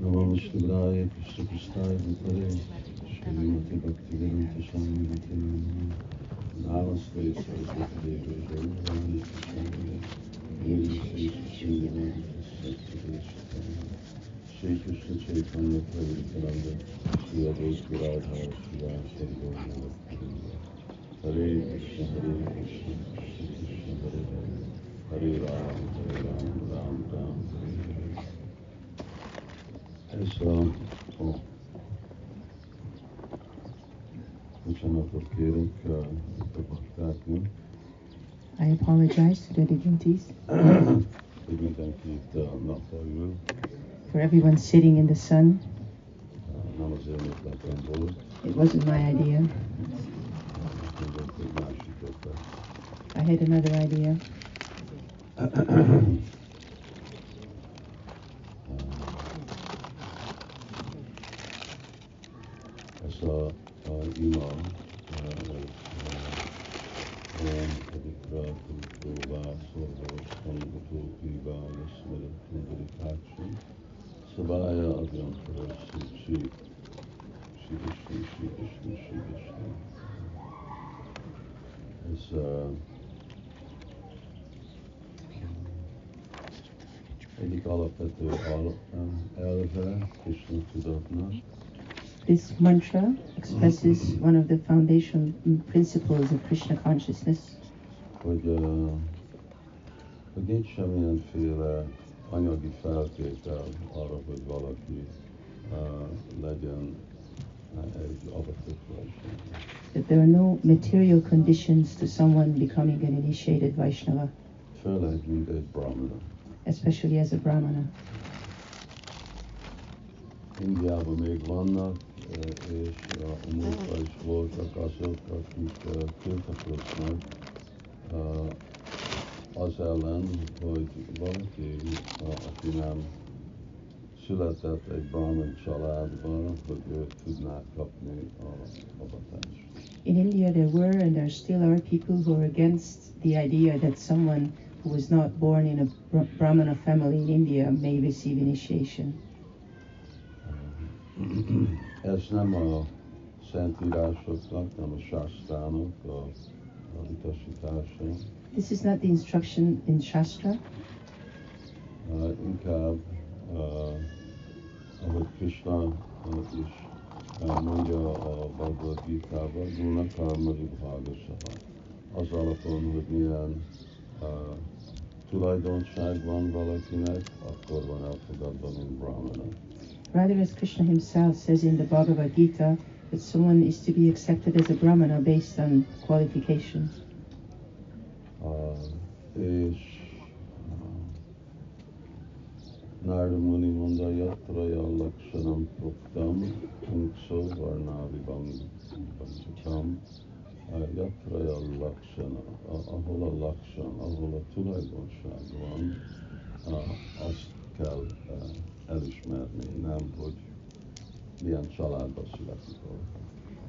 Namaskudaya Krishna Krishnaya Bhutare Shrimati Bhaktivedanta Swami Nityananda Namaste Saraswati Devi Gaurani Krishna Devi Sri Krishna Sri Krishna Chaitanya Prabhu Nityananda Sri Advaita Radha Sri Radha Govinda Hare Krishna Krishna Hare Hare Hare Ram Hare Ram Ram Ram Hare Hare. Ez a bocsánatot kérek a baktáknak. I apologize to the devotees. Hogy mindenki itt napra ül. For everyone sitting in the sun. Nem az én ötletem volt. It wasn't my idea. I had another idea. Ez a imám, pedig rákultóvá, szorvás, hangutókívá, eszmeret, tundorikácsi, szabálya, adjánkoros, szükség, sígesni. Ez egyik alapvető elve Krishna tudatnak. This mantra expresses one of the foundational principles of Krishna consciousness. Hogy nincs semmilyenféle anyagi feltétel arra, hogy valaki legyen egy avatott Vaishnava. That there are no material conditions to someone becoming an initiated Vaishnava. Főleg mint egy Brahmana. Especially as a Brahmana. Indiában még vannak, és a múltban is voltak azok, akik tiltakoznak az ellen, hogy valaki, aki nem született egy brahman családban, hogy ők tudnák kapni a avatást. In India there were and there still are people who are against the idea that someone who was not born in a Brahmana family in India may receive initiation. Ez nem a szentírásoknak, nem a sásztának az utasítása. This is not the instruction in Shastra. Inkább, ahogy Krishna is mondja a Bhagavad Gitában, Guna Karma Bhagavasaha. Az alapon, hogy milyen tulajdonság van valakinek, akkor van elfogadva, mint Brahmana. Rather, as Krishna himself says in the Bhagavad Gita, that someone is to be accepted as a Brahmana based on qualifications. Narada Muni mondja, yatra lakshanam proktam, punkso varna vibhangam. Yatra lakshana, ahol a lakshana, ahol a tulajdonság van, azt kell elismerni, nem hogy milyen családban születik.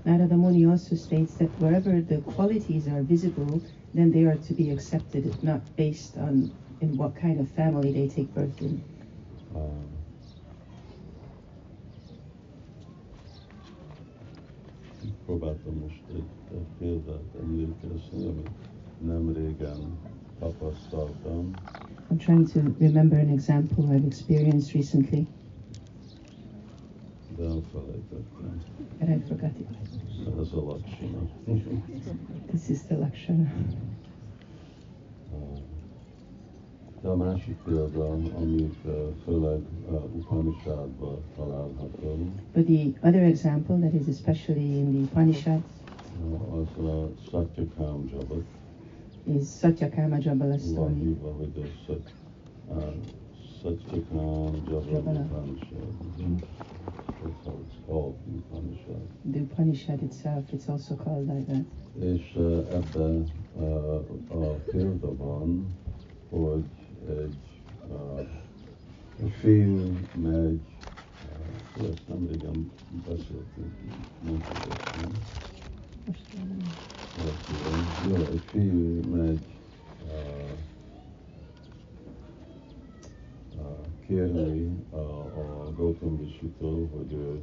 Narada Muni also states that wherever the qualities are visible, then they are to be accepted, not based on in what kind of family they take birth in. Próbáltam most egy példát emlékezni, amit nem régen tapasztaltam. I'm trying to remember an example I've experienced recently. De elfelejtettem. And I forgot it. Ez a lakshana. This is the lakshana. De a másik példa, amit főleg Upanishadban található. But the other example that is especially in the Upanishads az a Satyakama Jabalastoni. Is Satyakama Jabalastoni. Hívva, hogy a Satyakama Jabalastoni Upanishad. That's how it's called, the Upanishad. The Upanishad itself, it's also called like that. És ebben a példa van, hogy egy fiú megy, ezt nem régen beszéltünk, egy fiú megy kérni a Gautama Rishi-től, hogy ő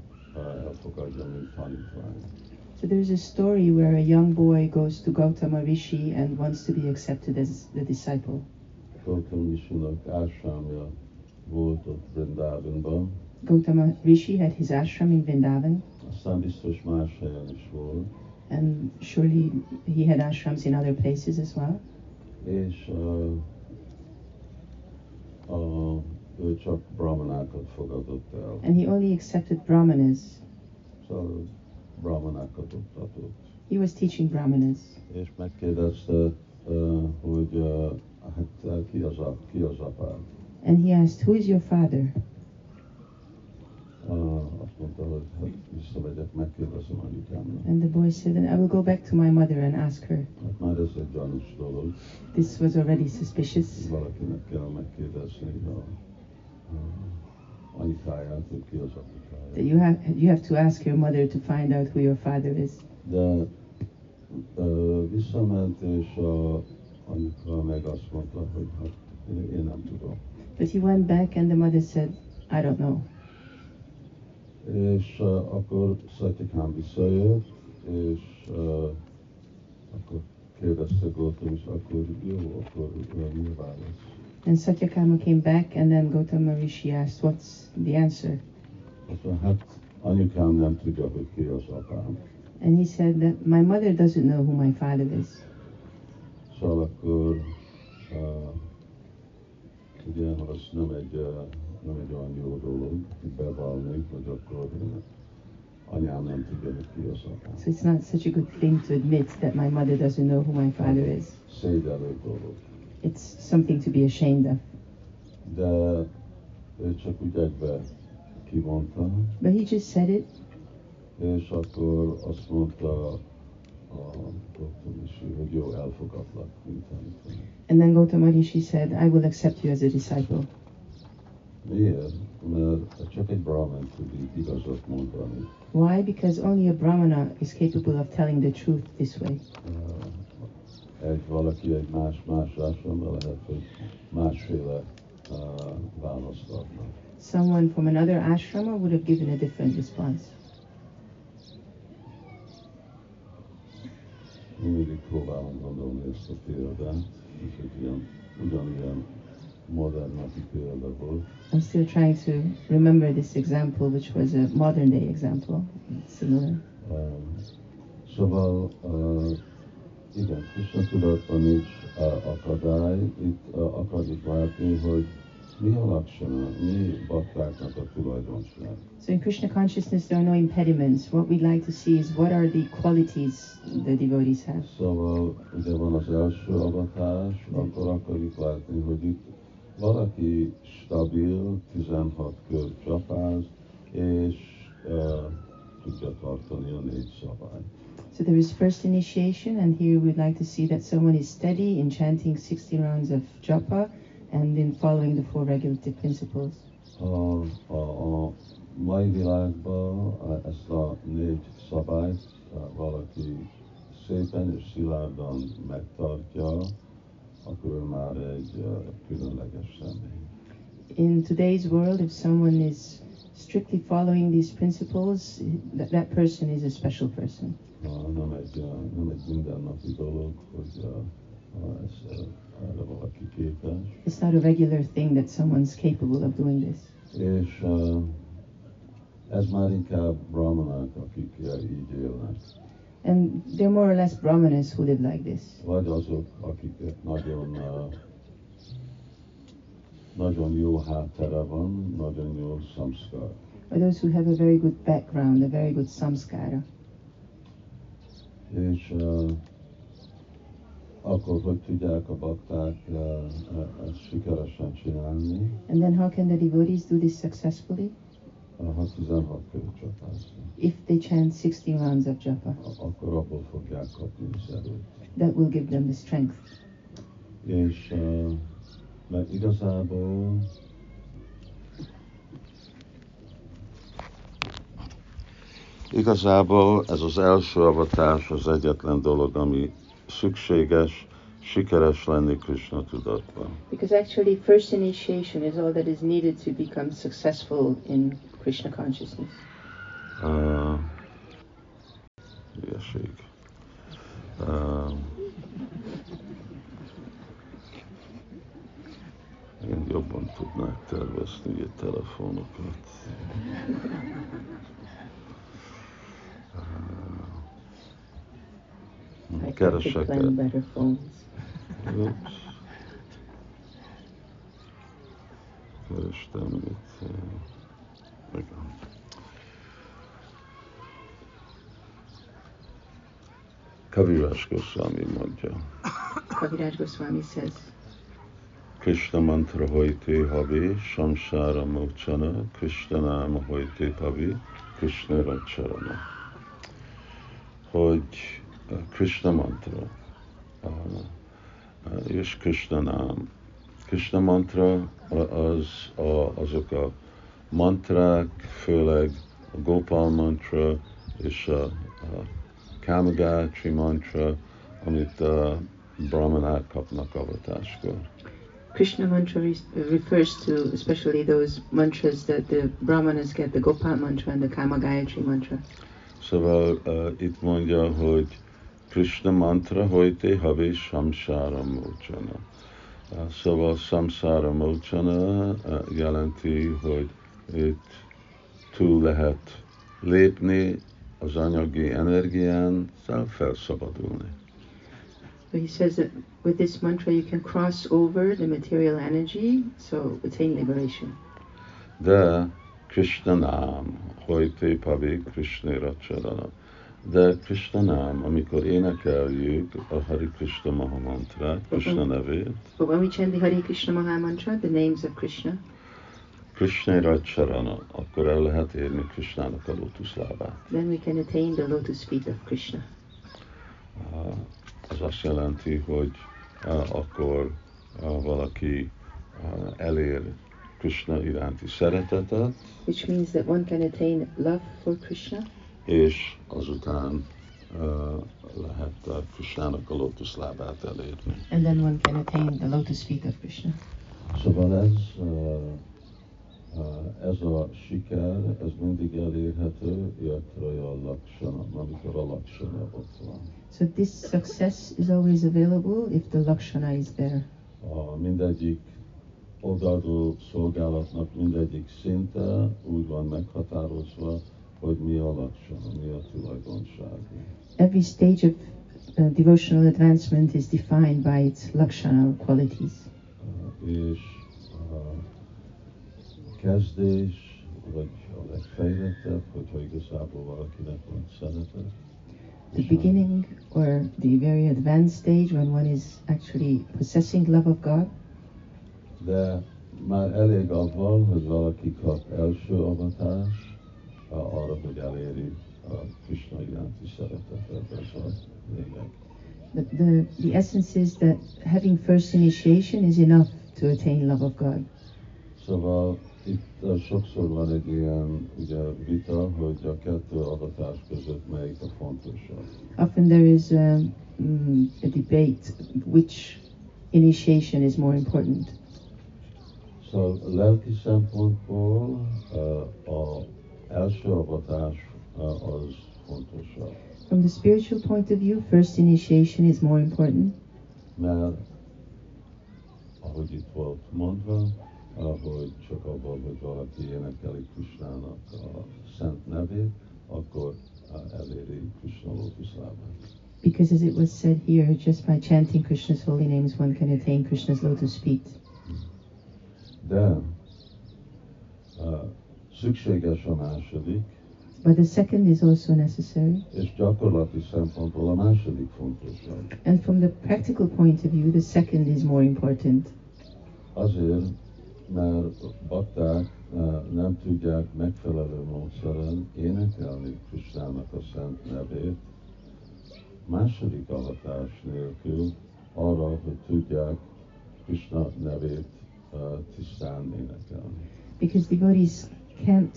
elfogadja mint tanítvány. So there's a story where a young boy goes to Gautama Rishi and wants to be accepted as the disciple. Gautama Rishi-nak ashramja volt ott Vrindavanban. Gautama Rishi had his ashram in Vrindavan. Aztán biztos más helyen is volt. And surely he had ashrams in other places as well. És ő csak brahmanákat fogadott el. And he only accepted brahmanas. So brahmanákat oktatott. He was teaching brahmanas. És megkérdezte, hogy hát ki az apád? And he asked, who is your father? Azt mondta, hogy hát visszamegyek, megkérdezem anyukámnak. And the boy said, I will go back to my mother and ask her. Hát már ez egy gyanús dolog. This was already suspicious. Valakinek kell megkérdezni anyukáját, hogy ki az anyukája. You have to ask your mother to find out who your father is. De visszament, és anyuka meg azt mondta, hogy hát én nem tudom. But he went back and the mother said, I don't know. És akkor Satyakam visszajött, és akkor kérdezte Gautama, és akkor jó, akkor mi a válasz? And Satyakama came back, and then Gautama Rishi asked, what's the answer? Hát anyukám nem tudja, hogy ki az apám. And he said that my mother doesn't know who my father is. Szóval akkor ugye, az nem egy olyan jó dolog, hogy bevallnék, hogy akkor anyám nem tudja, hogy ki az apám. So it's not such a good thing to admit that my mother doesn't know who my father is. Szégyellő dolog. It's something to be ashamed of. De ő csak úgy egybe kimondta. But he just said it. És akkor azt mondta a Gautama Rishi, hogy jó, elfogadlak, mint tanítvány. And then Gautama Rishi said, I will accept you as a disciple. Miért? Mert csak egy brahman tud igazat mondani. Why? Because only a brahmana is capable of telling the truth this way. Valaki egy más ashramban lehet, hogy másféle választ adnak. Someone from another ashrama would have given a different response. Mindig próbálom gondolni ezt a példát, és egy ilyen, ugyanilyen modern-napi példa volt. I'm still trying to remember this example, which was a modern-day example, similar. Szóval, igen, Krishna tudatban nincs akadály, itt akarjuk látni, hogy mi a lakshana, mi baktáknak a tulajdonság. So in Krishna Consciousness there are no impediments. What we'd like to see is what are the qualities the devotees have. Szóval, ugye van az első avatás, akkor akarjuk látni, hogy itt valaki stabil, 16 kör csapáz, és tudja tartani a 4 szabályt. So there is first initiation, and here we'd like to see that someone is steady in chanting 16 rounds of japa and in following the 4 regulative principles. A mai világban ezt a 4 szabályt valaki szépen és szilárdan megtartja, akkor már egy különleges személy. In today's world, if someone is strictly following these principles, that person is a special person. Nem egy mindennapi dolog, hogy erre valaki képes. It's not a regular thing that someone's capable of doing this. És ez már inkább brahmanák, akik így élnek. And they're more or less brahmanas who live like this. Vagy azok, akiknek nagyon jó háttere van, nagyon jó samskár. Or those who have a very good background, a very good samskara. És akkor hogy tudják a bakták ezt sikeresen csinálni? And then how can the devotees do this successfully? Ha 16 körül csapáznak. If they chant 16 rounds of japa. Akkor abból fogják kapni az erőt. That will give them the strength. És mert igazából ez az első avatás az egyetlen dolog, ami szükséges sikeres lenni Krishna tudatban. Because actually first initiation is all that is needed to become successful in Krishna consciousness. Én jobban tudnák tervezni egy telefonokat. Keresek el. Kerestem itt. Igen. Kaviraj Goswami mondja. Kaviraj Goswami says, Krishna mantra hoite havi, samsara mochana, Krishna nama hoite havi, Krishna racharana. Hogy Krishna mantra és Krishna nám. Krishna mantra azok a mantrák, főleg a Gopal mantra és a Kaviraj mantra, amit a Brahmanák kapnak avatáskor. Krishna mantra refers to especially those mantras that the Brahmanas get, the Gopal mantra and the Kaviraj mantra. Szóval itt mondja, hogy Krishna mantra hoite havi samsara mochana. Szóval samsara mochana jelenti, hogy itt túl lehet lépni az anyagi energián, szóval felszabadulni. So he says that with this mantra you can cross over the material energy, so attain liberation. De Krishna nám, hoite pavi Krishna racharana. De Krishna nám, amikor énekeljük a Harikrishna Mahamantra, Krishna nevét. But when we chant the Harikrishna Mahamantra, the names of Krishna, Krishna racharana, akkor el lehet érni Krishnának a lótuszlábát. Then we can attain the lotus feet of Krishna. Az azt jelenti, hogy akkor valaki elér Krishna iránti szeretetet. Which means that one can attain love for Krishna. És azután lehet Krishnának a lótuszlábát elérni. And then one can attain the lotus feet of Krishna. Szóval ez a siker, ez mindig elérhető, illetve a lakshana, amikor a lakshana ott van. So this success is always available if the lakshana is there. Mindegyik odaadó szolgálatnak mindegyik szinte úgy van meghatározva, hogy mi a lakshana, mi a tulajdonság. Every stage of devotional advancement is defined by its lakshana qualities. És kezdés, vagy a legfejlettebb, hogyha igazából valakinek van szeretet. The beginning or the very advanced stage when one is actually possessing love of God. De már elég abban, hogy valaki kap első avatás arra, hogy eléri a Krishna iránti szeretetet, ez a lényeg. The essence is that having first initiation is enough to attain love of God. Szóval itt sokszor van egy ilyen vita, hogy a kettő avatás között melyik a fontosabb. Often there is a debate which initiation is more important. Szóval lelki szempontból az első avatás az fontosabb. From the spiritual point of view, first initiation is more important. Mert ahogy itt volt mondva, ahogy csak abban, hogy valaki énekeli Krishnának a szent nevét, akkor eléri Krishna lótuszlábát. Because as it was said here, just by chanting Krishna's holy names, one can attain Krishna's lotus feet. De szükséges a második. But the second is also necessary. És gyakorlati szempontból a második fontosabb. And from the practical point of view, the second is more important. Azért, mert bakták nem tudják megfelelő módszeren énekelni Krishnának a szent nevét, második avatás nélkül arra, hogy tudják Krishna nevét tisztán énekelni. Because devotees can't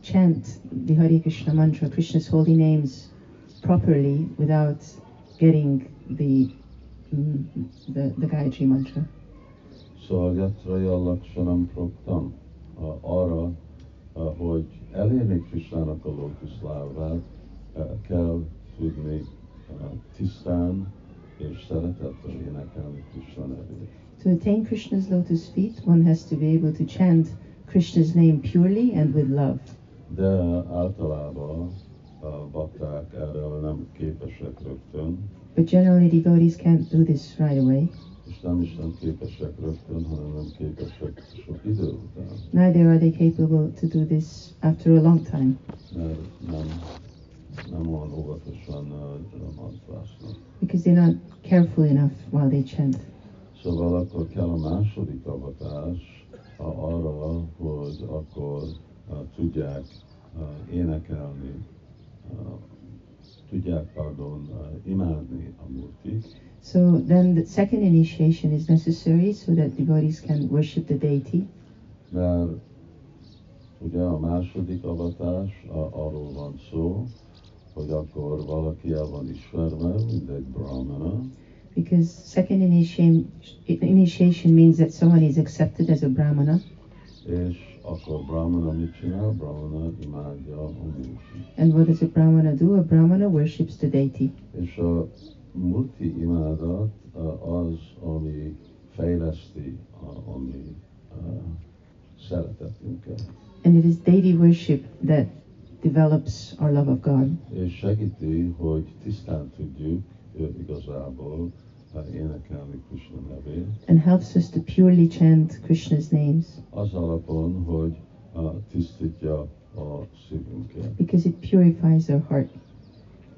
chant the Hare Krishna mantra, Krishna's holy names, properly without getting the the Gayatri Mantra. Swargatraya lakshanam proktam arra, hogy elérni Krisztának a lótuszlávát, kell tudni tisztán és szeretettel énekelni Krishna nevét. To attain Krishna's lotus feet, one has to be able to chant Krishna's name purely and with love. De általában a bakták erre nem képesek rögtön. But generally devotees can't do this right away. És nem is nem képesek rögtön, hanem nem képesek sok idő után. Neither are they capable to do this after a long time. Nem olyan óvatosan mantrásnak. Because they're not careful enough while they chant. Szóval akkor kell a második avatás arra, hogy akkor tudják énekelni, imádni a Murtit. So then the second initiation is necessary so that devotees can worship the deity. Mert ugye a második avatás arról van szó, hogy akkor valaki el van ismerve, mint egy brahmana. Because second initiation means that someone is accepted as a brahmana. És akkor brahmana mit csinál? Brahmana imádja a Murtit. And what does a brahmana do? A brahmana worships the deity. És a Murti imádat az, ami fejleszti a mi szeretetünket. And it is deity worship that develops our love of God. És segíti, hogy tisztán tudjuk igazából énekelni Krishna nevét. And helps us to purely chant Krishna's names. Az alapon, hogy tisztítja a szívünket. Because it purifies our heart.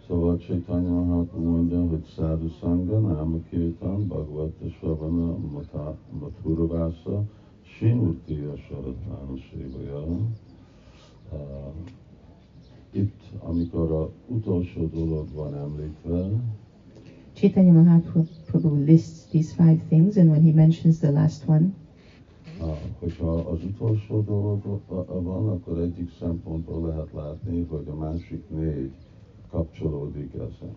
Szóval Chaitanya Mahaprabhu mondja, hogy Sadhu Sangha, Námakirtan, Bhagavata Svabana, Mathurvasa, Simurtiya Saratana Srivaya. Itt, amikor az utolsó dolog van említve, Chaitanya Mahaprabhu lists these five things, and when he mentions the last one, hogyha az utolsó dolog van, akkor egyik szempontból lehet látni, hogy a másik négy kapcsolódik ezen.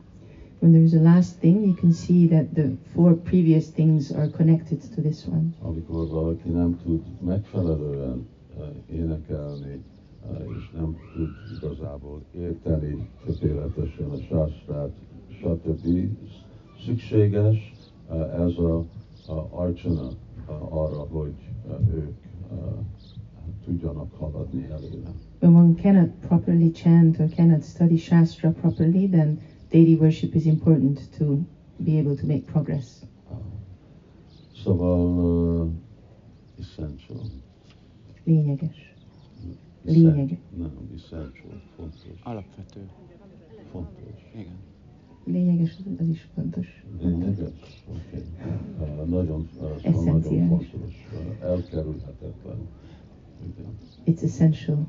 When there is a last thing, you can see that the four previous things are connected to this one. Amikor valaki nem tud megfelelően énekelni, és nem tud igazából érteni tökéletesen a sástrát, stb. Szükséges ez a archana arra, hogy ők tudjanak haladni előre. When one cannot properly chant or cannot study Shastra properly, then deity worship is important to be able to make progress. Szóval essential. Lényeges. Lényeges. Nem, essential, fontos. Alapvető. Fontos. Igen. Lényeges, az is fontos. Lényeges, oké. Nagyon fontos. Elkerülhetetlen. It's essential.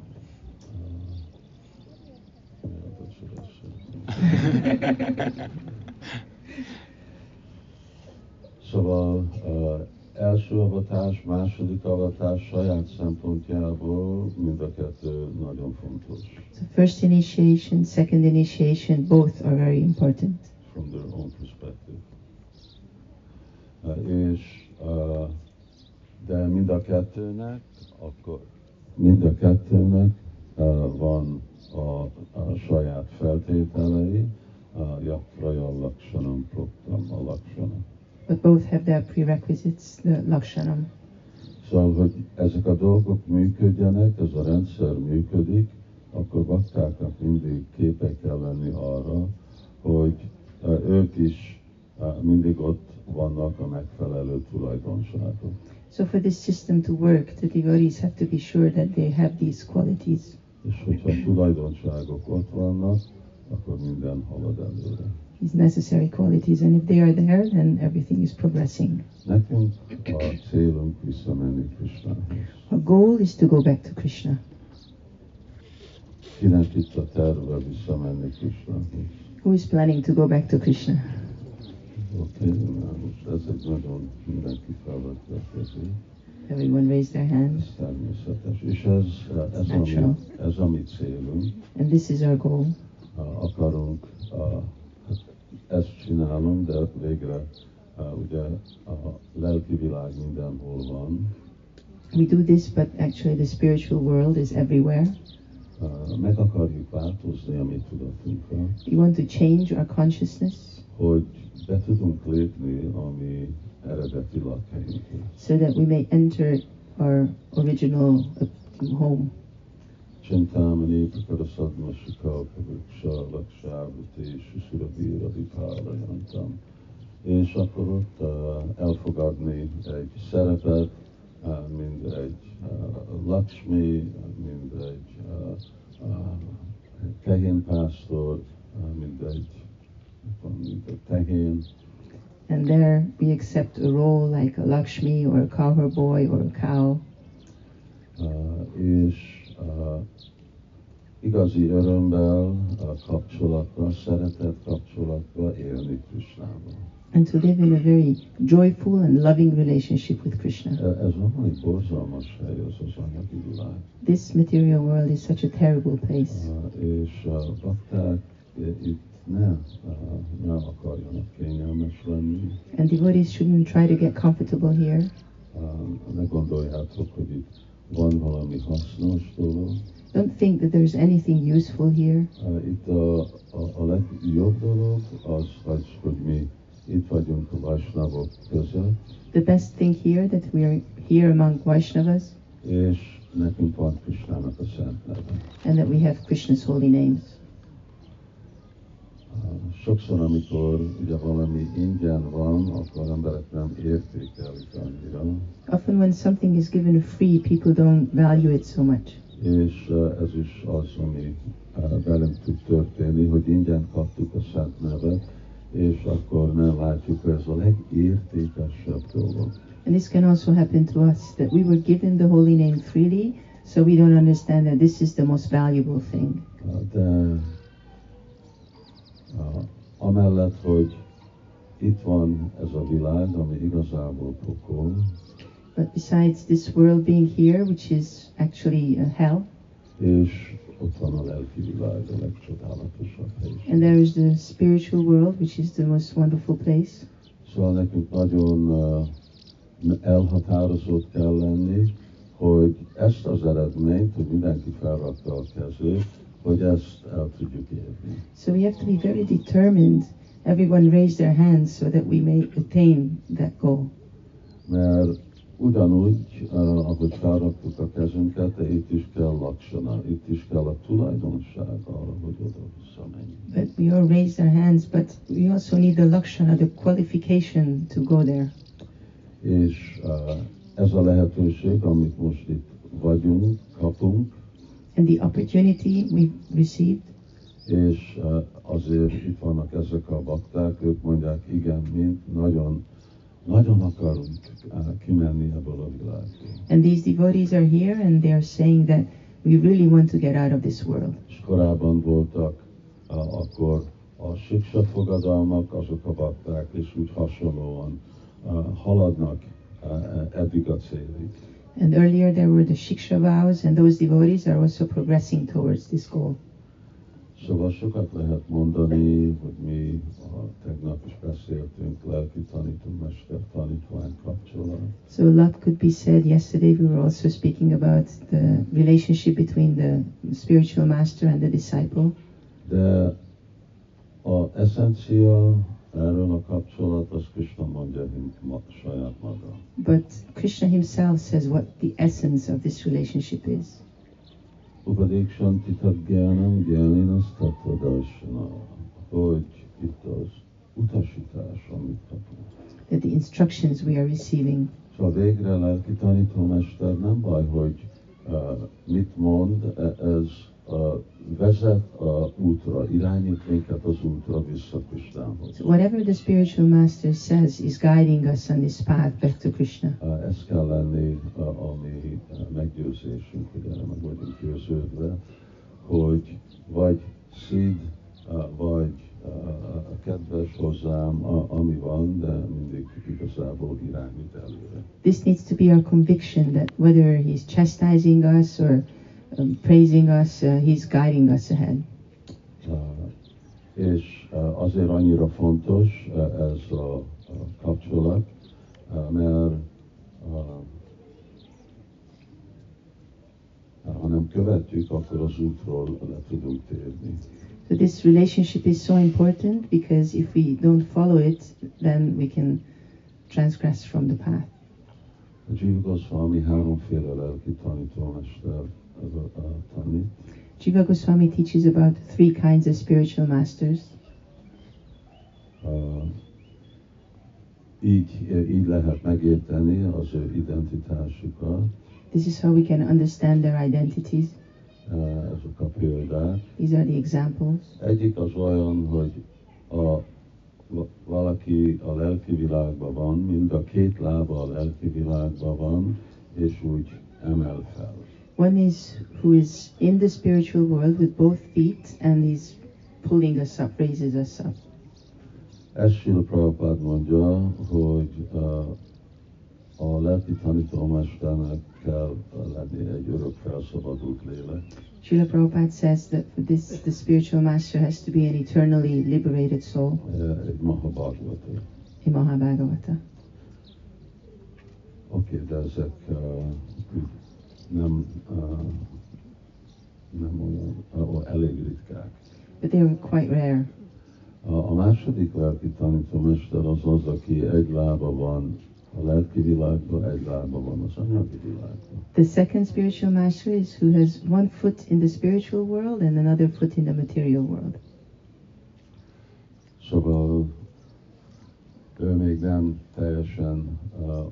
Szóval első avatás, második avatás saját szempontjából mind a kettő nagyon fontos. So first initiation, second initiation, both are very important. From their own perspective. De mind a kettőnek, akkor mind a kettőnek van a saját feltételei, yatraja lakshanam proktam, a lakshanam. But both have their prerequisites, the lakshanam. Szóval, hogy ezek a dolgok működjenek, ez a rendszer működik, akkor baktáknak mindig képek kell lenni arra, hogy ők is mindig ott vannak a megfelelő tulajdonságok. So for this system to work, the devotees have to be sure that they have these qualities. És hogyha tulajdonságok ott vannak, akkor minden halad előre. These necessary qualities, and if they are there, then everything is progressing. Nekünk a célunk visszamenni Krishnához. Our goal is to go back to Krishna. Kinek itt a terve visszamenni Krishnához? Who is planning to go back to Krishna? Oké, most ez egy nagyon mindenki felvetkezik. Everyone raised their hands. És ez a mi célunk. And this is our goal. Akarunk, ezt csinálom, de végre ugye a lelki világ mindenhol van. We do this, but actually the spiritual world is everywhere. Meg akarjuk változni a mi tudatunkat. We want to change our consciousness. Hogy be tudunk lépni a mi eredeti lakhelyünkre. So that we may enter our original home. Csintámani, Prakadaszadma, Sika, Pavuksa, Laksávuti, Susirabira, Vitára, Jantam. És akkor ott elfogadni egy szerepet, mind egy Lakshmi, mind egy tehén pásztor, mind egy tehén. And there we accept a role like a Lakshmi or a cowherd boy or a cow. És igazi örömmel, kapcsolatban, szeretet kapcsolatban élni Krishnával. And to live in a very joyful and loving relationship with Krishna. This material world is such a terrible place. And devotees shouldn't try to get comfortable here. Don't think that there's anything useful here. Itt vagyunk a Vaishnavok között. The best thing here that we are here among Vaishnavas. És nekünk van Krishnának a szent neve. And that we have Krishna's holy names. Sokszor, amikor ugye valami ingyen van, akkor emberek nem értékelik annyira. Often when something is given free, people don't value it so much. És ez is az, ami velünk tud történni, hogy ingyen kaptuk a szent nevet, és akkor nem látjuk, hogy ez a legértékesebb dolog. And this can also happen to us, that we were given the holy name freely, so we don't understand that this is the most valuable thing. De amellett, hogy itt van ez a világ, ami igazából pokol. But besides this world being here, which is actually a hell. És ott van a lelki világ, a legcsodálatosabb hely. And there is the spiritual world, which is the most wonderful place. Szóval nekünk nagyon elhatározott kell lenni, hogy ezt az eredményt, hogy mindenki felrakta a kezét, hogy ezt el tudjuk érni. So we have to be very determined. Everyone raise their hands so that we may attain that goal. Mert ugyanúgy, ahogy felraktuk a kezünket, de itt is kell lakshana, itt is kell a tulajdonság arra, hogy oda visszamenjünk. But we all raise our hands, but we also need the lakshana, the qualification to go there. És ez a lehetőség, amit most itt vagyunk, kapunk. And the opportunity we received. És azért itt vannak ezek a bakták, ők mondják, igen, mi nagyon akarunk kimenni ebből a világból. And these devotees are here and they are saying that we really want to get out of this world. És korábban voltak akkor a siksa fogadalmak, azok a bakták, és úgy hasonlóan haladnak eddig a célig. And earlier there were the siksa vows and those devotees are also progressing towards this goal. Szóval sokat lehet mondani, hogy mi tegnap is beszéltünk lelki tanító-mester-tanítvány kapcsolat. So a lot could be said. Yesterday we were also speaking about the relationship between the spiritual master and the disciple. De az essencia erről a kapcsolat, az Krishna mondja saját maga. But Krishna himself says what the essence of this relationship is. Upadékshanti tadgyánam gyáninas tattva darsana, hogy itt az utasítás, amit kapunk. That the instructions we are receiving. Szóval végre lelki tanítómester, nem baj, hogy mit mond, ez vezet a útra, irányít minket az útra vissza Krishnához. So whatever the spiritual master says is guiding us on this path back to Krishna. Ez kell lenni a mi meggyőzésünk, hogy erre meg vagyunk győződve, hogy vagy szid, vagy kedves hozzám, ami van, de mindig igazából irányít előre. This needs to be our conviction that whether he's chastising us or praising us, he's guiding us ahead. És azért annyira fontos ez a kapcsolat, mert ha nem követjük, akkor az útról le tudunk térni. So this relationship is so important because if we don't follow it, then we can transgress from the path. Jiva Goswami háromféle lelki tanítómester tanít. Jiva Goswami teaches about three kinds of spiritual masters. Így lehet megérteni az ő identitásukat. This is how we can understand their identities. Ezek a példák. These are the examples. Egyik az olyan, hogy valaki a lelki világban van, mind a két lába a lelki világban van, és úgy emel fel. One is who is in the spiritual world with both feet and is pulling us up, raises us up. Ezt Srila Prabhupada mondja, hogy a lelki tanítómesternek kell lenni egy örök felszabadult lélek. Srila Prabhupada says that for this, the spiritual master has to be an eternally liberated soul. Egy Mahabhagavata. A Mahabhagavata. Oké, de ezek nem olyan, elég ritkák. But they were quite rare. A második lelki tanítómester az, aki egy lába van a lelki világban, egy lába van az anyagi világban. The second spiritual master is who has one foot in the spiritual world and another foot in the material world. Szóval ő még nem teljesen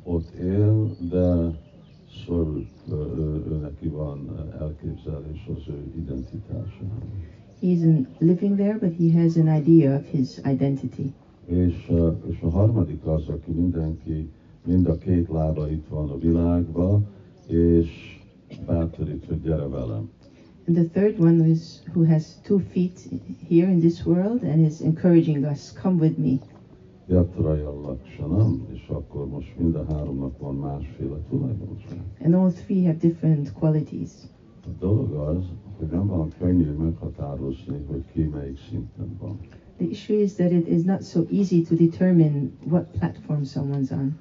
ott él, de szorult, neki van elképzelés az ő identitásának. He isn't living there, but he has an idea of his identity. És a harmadik az, aki mindenki, mind a két lába itt van a világban, és bátorít, hogy gyere velem. And the third one is who has two feet here in this world and is encouraging us, come with me. Jatrajalaksanam, és akkor most mind a háromnak van másféle tulajdonság. And all three have different qualities. A dolog az, hogy nem van könnyű meghatározni, hogy ki melyik szinten van. The issue is that it is not so easy to determine what platform someone's on.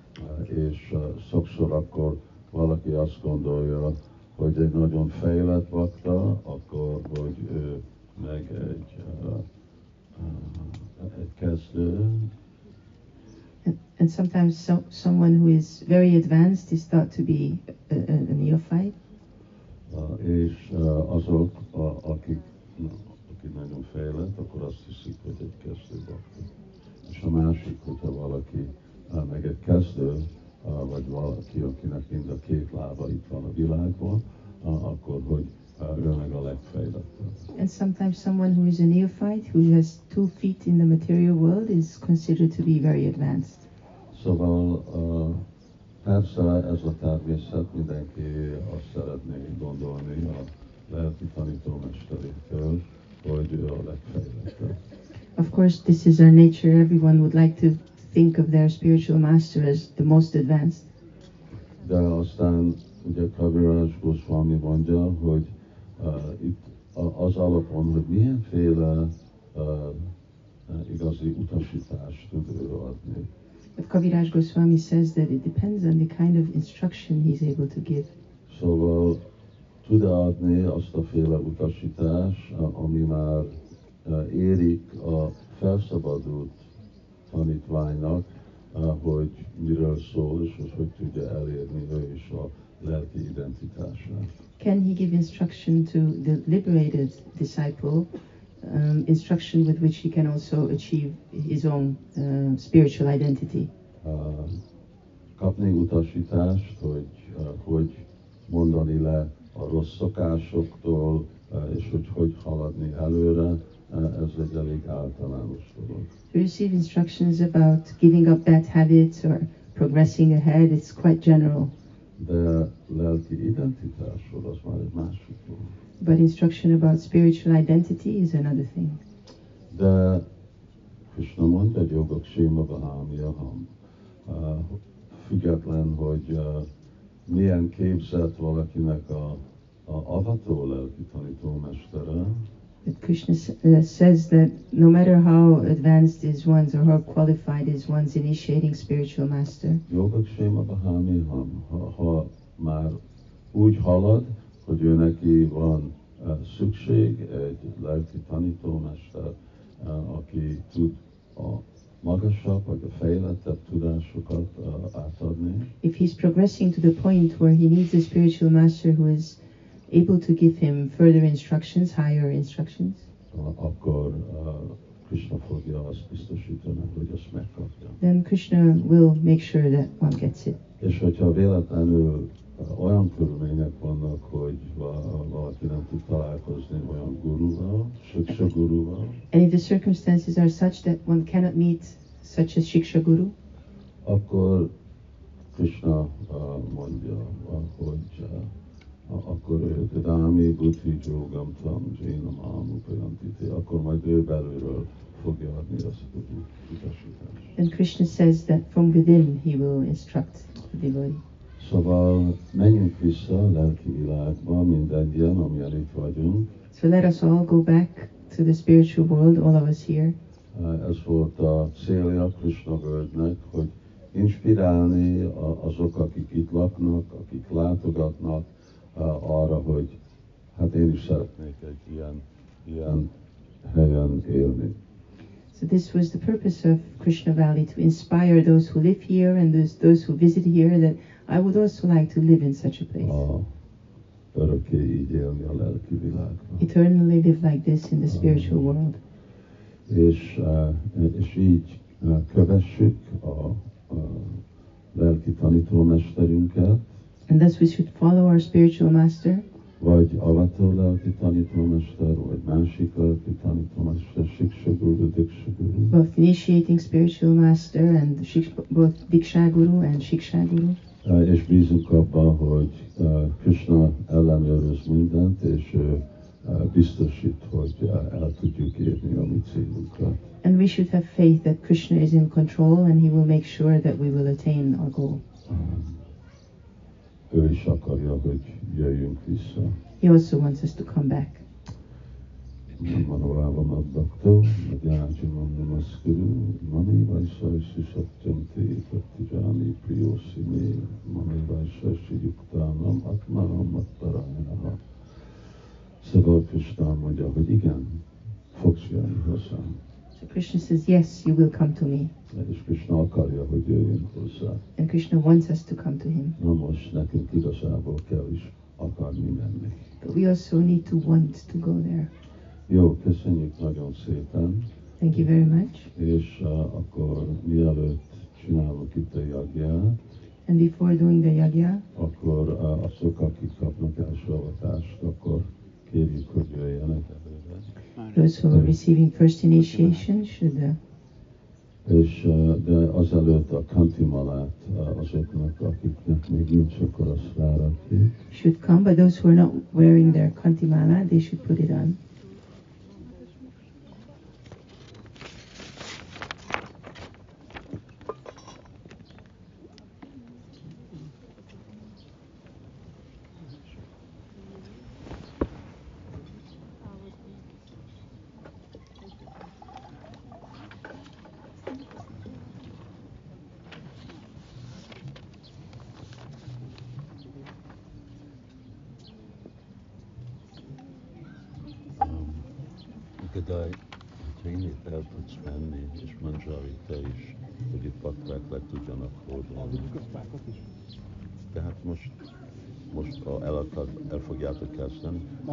És sokszor akkor valaki azt gondolja, hogy egy nagyon fejlett bakta, akkor hogy ő meg egy kezdő. And sometimes someone who is very advanced is thought to be a neophyte. És azok, aki nagyon fejlett, akkor azt hiszik, hogy egy kezdő bakta. És a másik, hogyha valaki meg egy kezdő, vagy valaki, akinek mind a két lába itt van a világban, akkor hogy ő meg a legfejlettebb. And sometimes someone who is a neophyte, who has two feet in the material world, is considered to be very advanced. Szóval persze ez a természet, mindenki azt szeretné gondolni a lelki tanítómesterétől, hogy ő a legfejlettebb. Of course, this is our nature. Everyone would like to think of their spiritual master as the most advanced. De aztán ugye Kaviraj Goswami mondja, hogy itt az alapon, hogy milyenféle igazi utasítást tud ő adni. But Kaviraj Goswami says that it depends on the kind of instruction he's able to give. Szóval tud adni azt a féle utasítás, ami már érik a felszabadult tanítványnak, hogy miről szól, és hogy tudja elérni ő is a lelki identitását. Can he give instruction to the liberated disciple, instruction with which he can also achieve his own spiritual identity? Kapni utasítást, hogy mondani le a rossz szokásoktól, és hogy haladni előre. Ez egy elég általános dolog. To receive instructions about giving up bad habits or progressing ahead, it's quite general. De lelki identitásról az már egy másik dolog. But instruction about spiritual identity is another thing. De Krishna mondta, hogy jogok séma bahámiaham. Független, hogy milyen képzett valakinek a avató lelki tanítómestere, Krishna says that no matter how advanced is one's or how qualified is one's initiating spiritual master, ha már úgy halad, hogy ő neki van szükség egy lelki tanítómester, aki tud a magasabb vagy a fejlettebb tudásokat átadni. If he's progressing to the point where he needs a spiritual master who is able to give him further instructions, higher instructions, akkor Krishna fogja azt biztosítani, hogy ezt megkapja. Then Krishna will make sure that one gets it. És hogyha véletlenül olyan körülmények vannak, hogy valaki nem tud találkozni olyan gurúval, Shiksha gurúval. And if the circumstances are such that one cannot meet such a Shiksha guru, akkor Krishna mondja, hogy akkor őt Rámi Buddhi Jogam Tam Jena Mahamu Pajantiti, akkor majd ő belülről fogja adni azt a utasítást. And Krishna says that from within he will instruct the devotee. Szóval menjünk vissza a lelki világba, mindegyen, amilyen itt vagyunk. So let us all go back to the spiritual world, all of us here. Ez volt a célja Krishna völgynek, hogy inspirálni azok, akik itt laknak, akik látogatnak, arra, hogy hát én is szeretnék egy ilyen helyen élni. So this was the purpose of Krishna Valley, to inspire those who live here and those who visit here that I would also like to live in such a place. Örökké így élni a lelki világban. Eternally live like this in the spiritual world. És így kövessük a lelki tanítómesterünket. And thus we should follow our spiritual master. Vagy avató lelki tanítómester, vagy másik lelki tanítómester, Shiksha Guru, Diksha Guru. Both initiating spiritual master and both Diksha Guru and Shiksha Guru. És bízunk abban, hogy Krishna ellenőröz mindent, és biztosít, hogy el tudjuk érni a mi célunkat. And we should have faith that Krishna is in control and he will make sure that we will attain our goal. Ő is akarja, hogy jöjjünk vissza. He also wants us to come back. Szóval Krishna mondja, hogy igen, fogsz jönni hozzám. So Krishna says, yes, you will come to me. És Krishna akarja, hogy jöjjünk hozzá. And Krishna wants us to come to him. Na most nekünk igazából kell is akarni menni. But we also need to want to go there. Jó, köszönjük nagyon szépen. Thank you very much. És akkor mielőtt csinálunk itt a jagját. And before doing the yagya. Akkor azok, akik kapnak első avatást, akkor kérjük, hogy jöjjenek előre. Those who are receiving first initiation should és de azelőtt a Kanti Malát azoknak, akiknek még nincs, akkor azt rárakjuk. Should come, but those who are not wearing their Kanti Mala, they should put it on.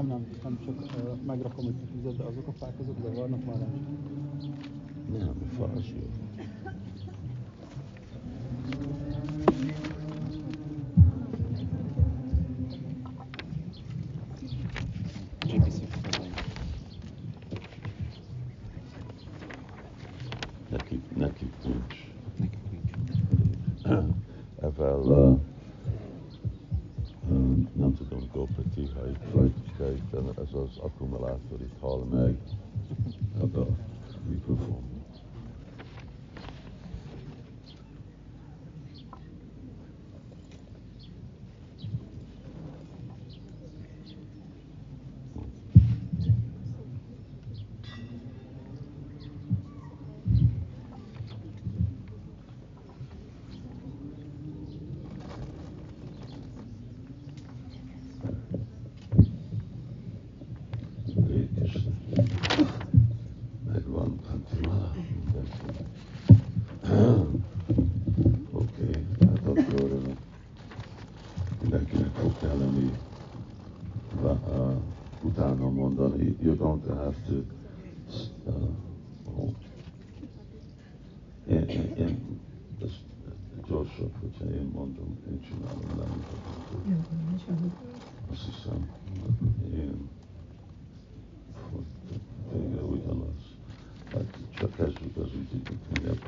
Nem csak megrakom, hogy tüzet, azok a fák, azok de vannak már nem. Nem, fás jó. GBC. Nekik nincs. Nekik nincs. Evel nem tudom, Gopati, ha itt vagy. Ez az akkumulátor itt hal meg ebbe a mikrofon. Kesha doesn't need to clean up.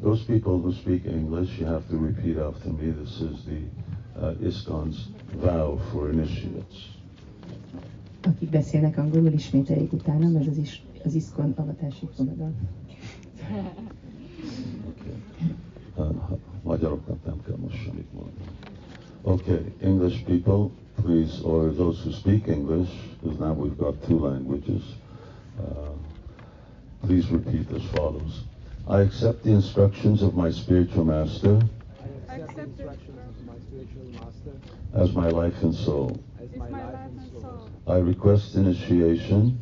Those people who speak English, you have to repeat after me. This is the ISKCON's vow for initiates. Akik beszélnek angolul, ismételjék utánam, ez az ISKCON avatási fogadal. Magyaroknak nem kell most semmit mondani. Okay, English people, please, or those who speak English, because now we've got two languages, please repeat as follows. I accept the instructions of my spiritual master as my life and soul. I request initiation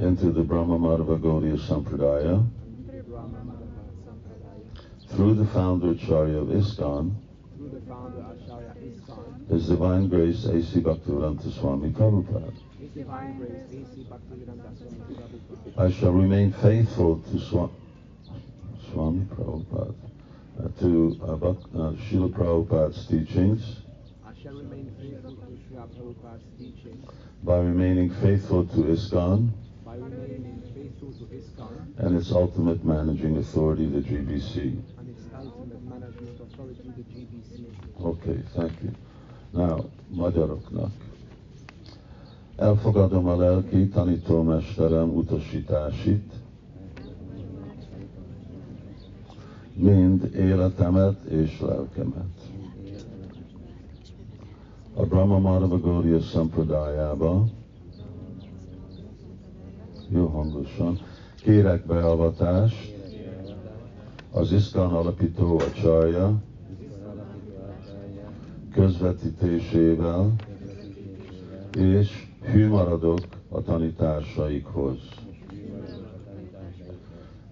into the Brahma Madhava Gaudiya Sampradaya through the founder Acharya of ISKCON, His Divine Grace A.C. Bhaktivedanta Swami Prabhupada. I shall remain faithful to Swami Prabhupada, to Srila Prabhupada's teachings by remaining faithful to ISKCON and its ultimate managing authority, the GBC. Okay, thank you. Now, magyaroknak. Elfogadom a lelki tanítómesterem utasításit, mind életemet és lelkemet. A Brahma Madhava Gaudiya Sampradájába, jó hangosan, kérek beavatást az ISKCON alapító Acharya közvetítésével, és hű maradok a tanításaikhoz.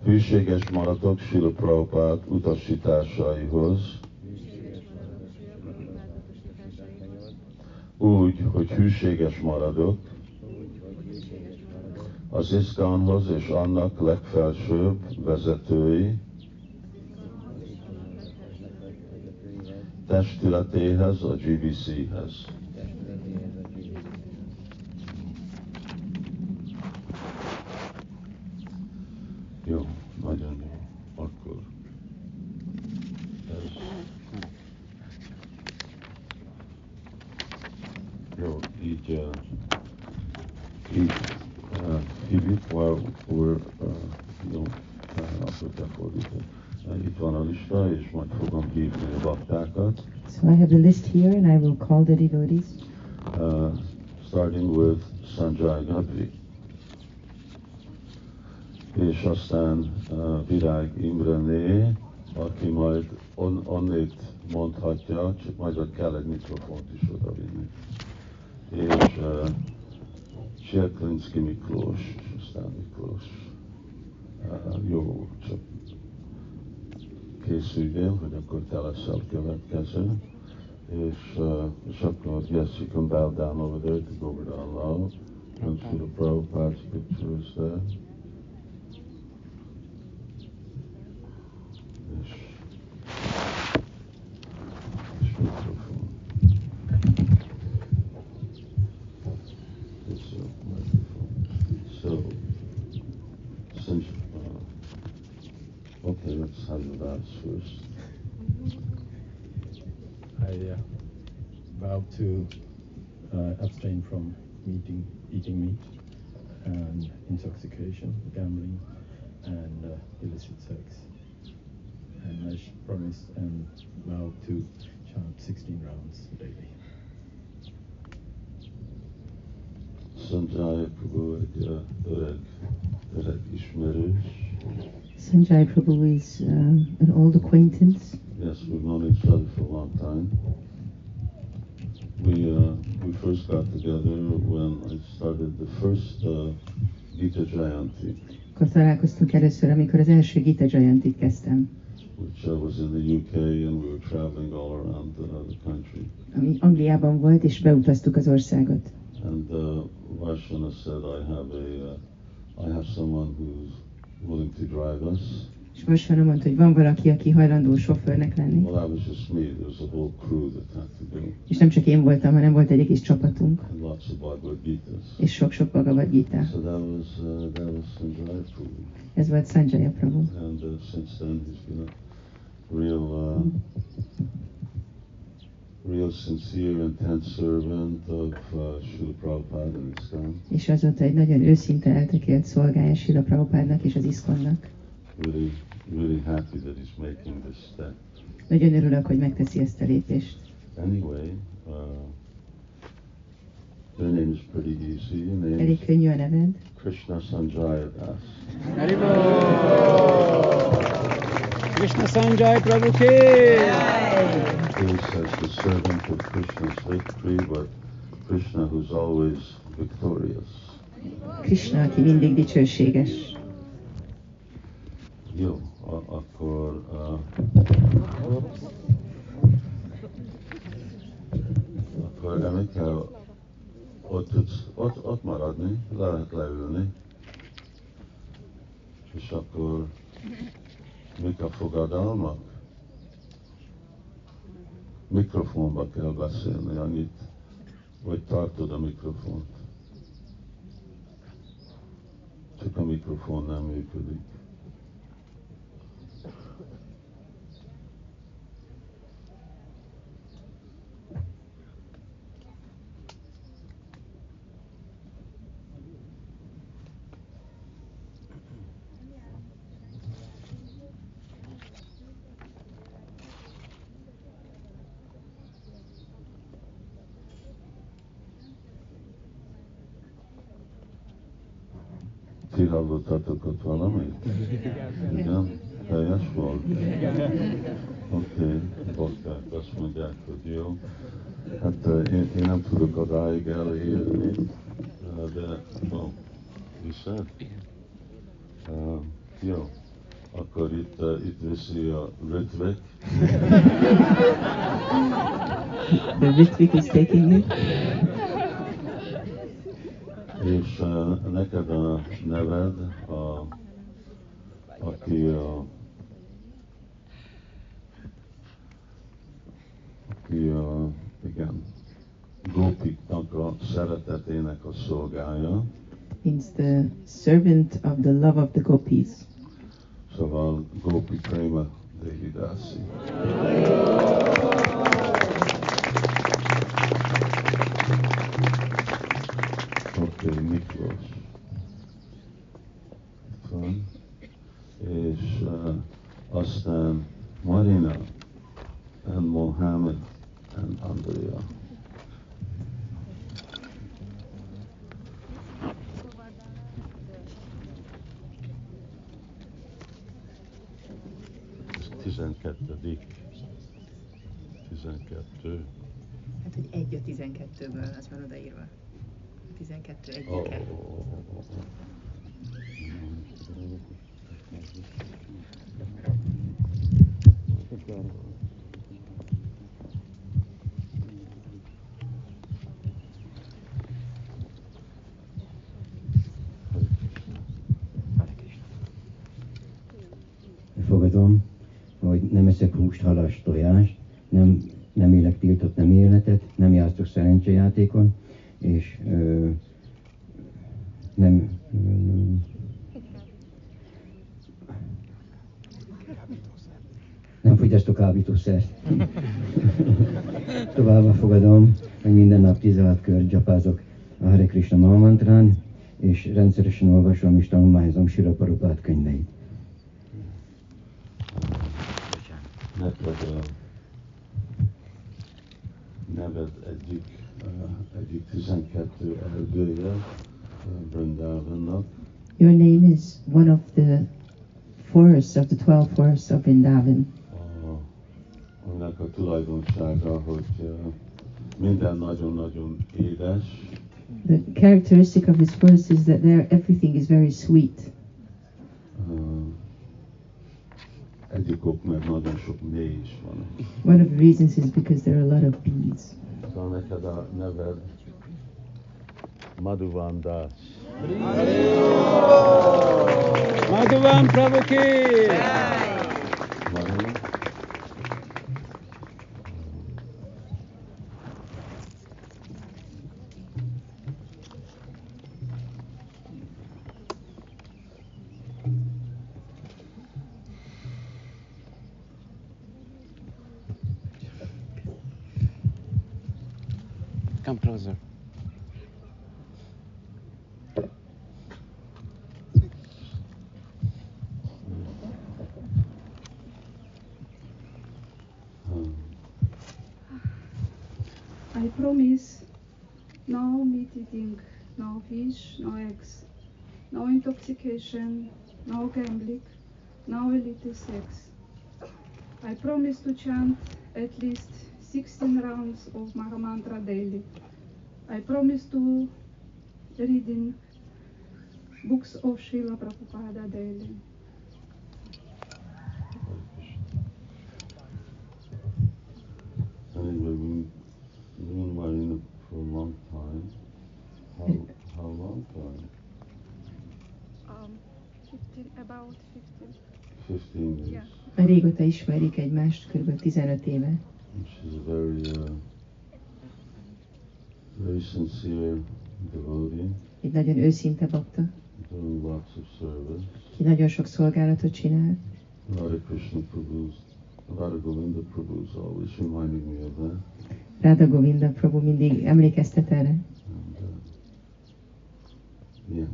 Hűséges maradok Srila Prabhupada utasításaihoz, úgy, hogy hűséges maradok az ISKCONhoz és annak legfelsőbb vezetői testületéhez, a GBC-hez. Jó, nagyon jó. Akkor ez. Jó, így itt van a lista, és majd fogom hívni a baktákat. So I have the list here and I will call the devotees. Starting with Sanjay Gadri. És aztán Virág Imrené, aki majd onnét mondhatja, csak majd ott kell egy mikrofont is odavinni. És Cserklinszki Miklós, és aztán Miklós. Jó, csak készüljél, hogy akkor te leszel következő. És akkor yes, you can bow down over there to Govardhan Lal. And see the Prabhupada's picture is there. First, I vow to abstain from eating meat, and intoxication, gambling, and illicit sex. And I promise and vow to chant 16 rounds daily. Sanjay Prabhu egy öreg ismerős. Sanjay Prabhu is an old acquaintance. Yes, we've known each other for a long time. We first got together when I started the first Gita Jayanti. Akkor találkoztunk először, amikor az első Gita Jayantit kezdtem. Which was in the UK and we were traveling all around the country. Ami Angliában volt és beutaztuk az országot. And Vaishnava said, I have someone who's willing to drive us. És Vaishnava mondta, hogy van valaki, aki hajlandó sofőrnek lenni. Well, that was just me. There was a whole crew that had to go. És nem csak én voltam, hanem volt egy egész csapatunk. And lots of Bhagavad Gitas. És sok-sok Bhagavad Gita. So that was Sanjay is with Sanjaya Prabhu. And since then he's been a real sincere, intense servant of Srila Prabhupada and ISKCON. És azóta egy nagyon őszinte eltökélt szolgálja Srila Prabhupádnak és az ISKCONnak. Really happy that he's making this step. Nagyon örülök, hogy megteszi ezt a lépést. Anyway, their name is pretty easy. Elég könnyű a neved. Krishna Sanjay Das. Krishna Sanjay Prabhu ki! He's as the servant of Krishna's victory, but Krishna who's always victorious. Krishna, aki mindig dicsőséges. Jó, akkor... Akkor nem kell ott maradni, lehet leülni, és akkor mik a fogadalmak? Mikrofonba kell beszélni annyit, vagy tartod a mikrofont. Csak a mikrofon nem működik. Ti hallottatok ott valamit? Igen? Teljes volt? Oké, bakták azt mondják, hogy jó. Hát én nem tudok odáig elérni, de viszont? Jó, akkor itt viszi a Ritvik. The Ritvik is taking it. És neked a neved, aki a igen, gópiknak a szeretetének a szolgája. He's the servant of the love of the gopis. Szóval Gopi Prema Devidasi. Miklós. Itt van. És aztán Marina, and Mohammed, and Andrea. Ez 12. Hát, hogy 1 a 12-ből, az van odaírva. 12 egyike. Fogadom, hogy nem eszek húst, halas, tojást, nem élek tiltott, nem életet, nem játszok szerencsejátékon, és nem fogyasztok kábítószert. Továbbá fogadom, hogy minden nap 16 kört gyapázok a Harikrishna Mahamantrán, és rendszeresen olvasom és tanulmányozom Srila Prabhupada könyveit. Neved egyik 12 erdője Vrindavannak. Your name is one of the forests of the 12 forests of Vrindavan. Annak a tulajdonsága, hogy minden nagyon-nagyon édes. The characteristic of this forest is that there everything is very sweet. Egyik ok, mert nagyon sok mély is van. One of the reasons is because there are a lot of bees. So neked a neved Madhuvan Das. Madhuvan Prabhu ki! Come closer. I promise no meat eating, no fish, no eggs, no intoxication, no gambling, no illegal sex. I promise to chant at least 16 rounds of Mahamantra daily. I promise to read in books of Srila Prabhupada daily. Anyway, we've been inviting for a long time. How long time? About 15. 15 years. Yeah. Régóta ismerik egymást, kb. 15 éve. She's a very sincere devotee. Egy nagyon őszinte bakta. Doing lots of service. Ki nagyon sok szolgálatot csinál. Harikrishna Prabhu's, Radha Govinda Prabhu's always reminding me of that. Radha Govinda Prabhu mindig emlékeztet erre. And, yeah,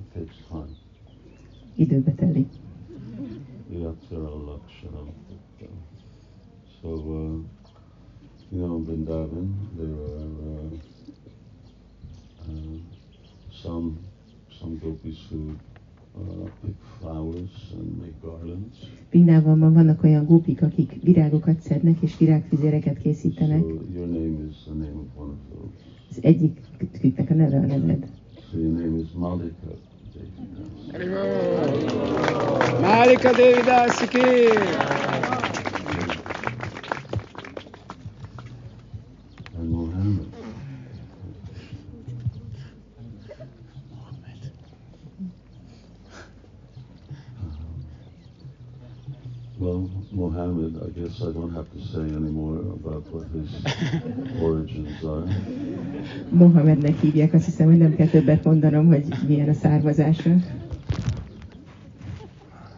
it takes time. Időbe telik. So, you know, in Vrindavan, there are some gopis who pick flowers and make garlands. Vrindavanban vannak olyan gópik, akik virágokat szednek és virágfüzéreket készítenek. So your name is the name of one of those. Az egyiknek a neve a neved. So your name is Malika. Malika Devi Das ki. And Mohammed. Well, Mohammed, I guess I don't have to say any more about what his origins are. Mohamednek hívják, azt hiszem, hogy nem kell többet mondanom, hogy milyen a származása.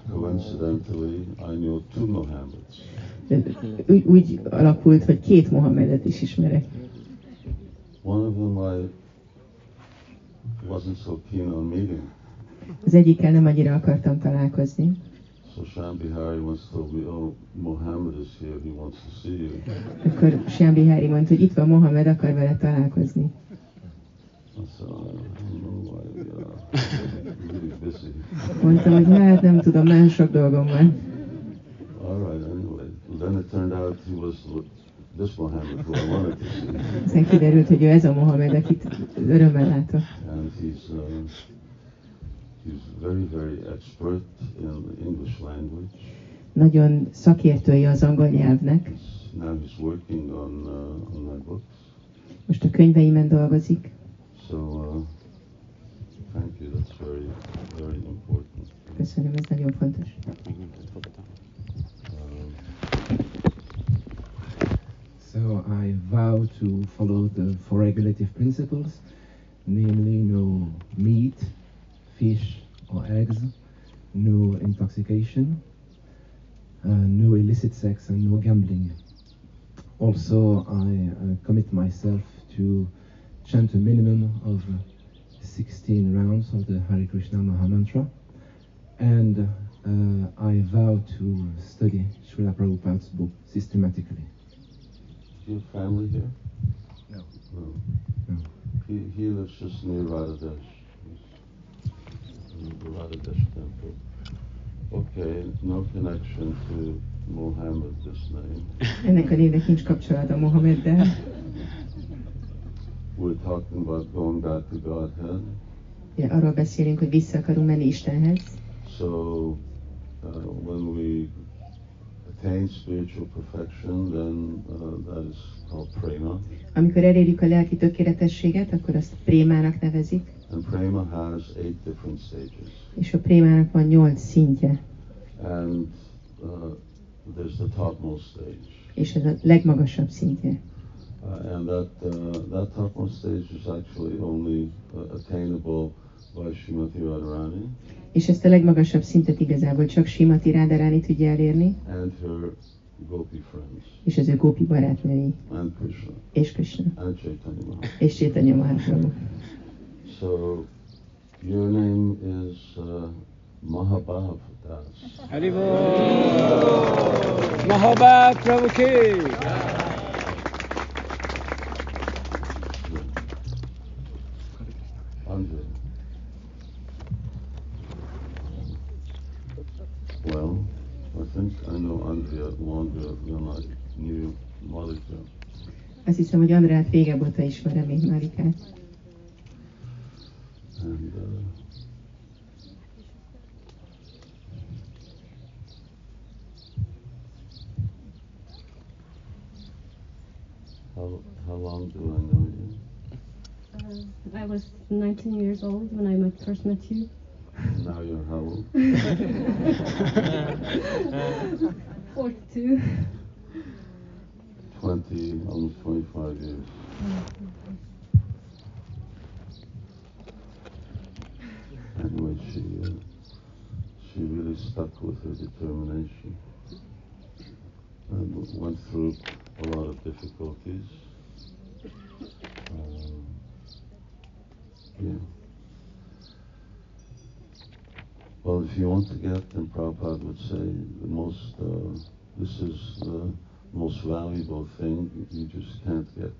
Coincidentally, I know two Mohammeds. Úgy alakult, hogy két Mohamedet is ismerek. One of them I wasn't so keen on meeting. Az egyikkel nem annyira akartam találkozni. So Shambhari once told me, "Oh, Mohammed is here. He wants to see you." Akkor Shambhari mondta, hogy itt van Mohamed, akar vele találkozni. Mondtam, hogy hát nem tudom, nagyon sok dolgom van. All right, anyway. Then it turned out he was this Mohammed who I wanted to see. Aztán kiderült, hogy ő ez a Mohamed, akit örömmel látok. And he's very, very expert in the English language. Nagyon szakértője az angol nyelvnek. Now he's working on my books. Most a könyveimen dolgozik. So thank you. That's very, very important. Köszönöm, ez nagyon fontos. So I vow to follow the four regulative principles, namely no meat, fish or eggs, no intoxication, no illicit sex and no gambling. Also, I commit myself to chant a minimum of 16 rounds of the Harikrishna Mahamantra, and I vow to study Srila Prabhupada's book systematically. Do you have family here? No. No. No. He lives just near Radharani. Temple. Okay, no connection to Mohammed, this name. Ennek a névnek nincs kapcsolata Mohameddel. We're talking about going back to Godhead. Ja, arról beszélünk, hogy vissza akarunk menni Istenhez. So, when we attain spiritual perfection, then that is called prema. Amikor elérjük a lelki tökéletességet, akkor azt prémának nevezik. And prema has 8 different stages. És a prémának van 8 szintje. And there's the topmost stage. És ez a legmagasabb szintje. And that topmost stage is actually only attainable by Srimati Radharani. És ezt a legmagasabb szintet igazából csak Srimati Radharani tudja elérni. And her Gopi friends. És az ő Gopi barátnői. And Krishna. És Krishna. And Chaitanya Mahaprabhu. És Chaitanya Mahaprabhu. So, your name is Mahabhav Das. Haribo! Mahabhav Prabhu ki! Anjali. Well, I think I know Andrea longer than I knew Malika. Azt hiszem, hogy Andrát régebb óta ismerem, mint Malikát. And how long do I know you? I was 19 years old when I first met you. Now you're how old? 42. 20, almost 25 years. Anyway, she really stuck with her determination and went through a lot of difficulties. Yeah. Well, if you want to get, then Prabhupada would say the most, this is the most valuable thing you just can't get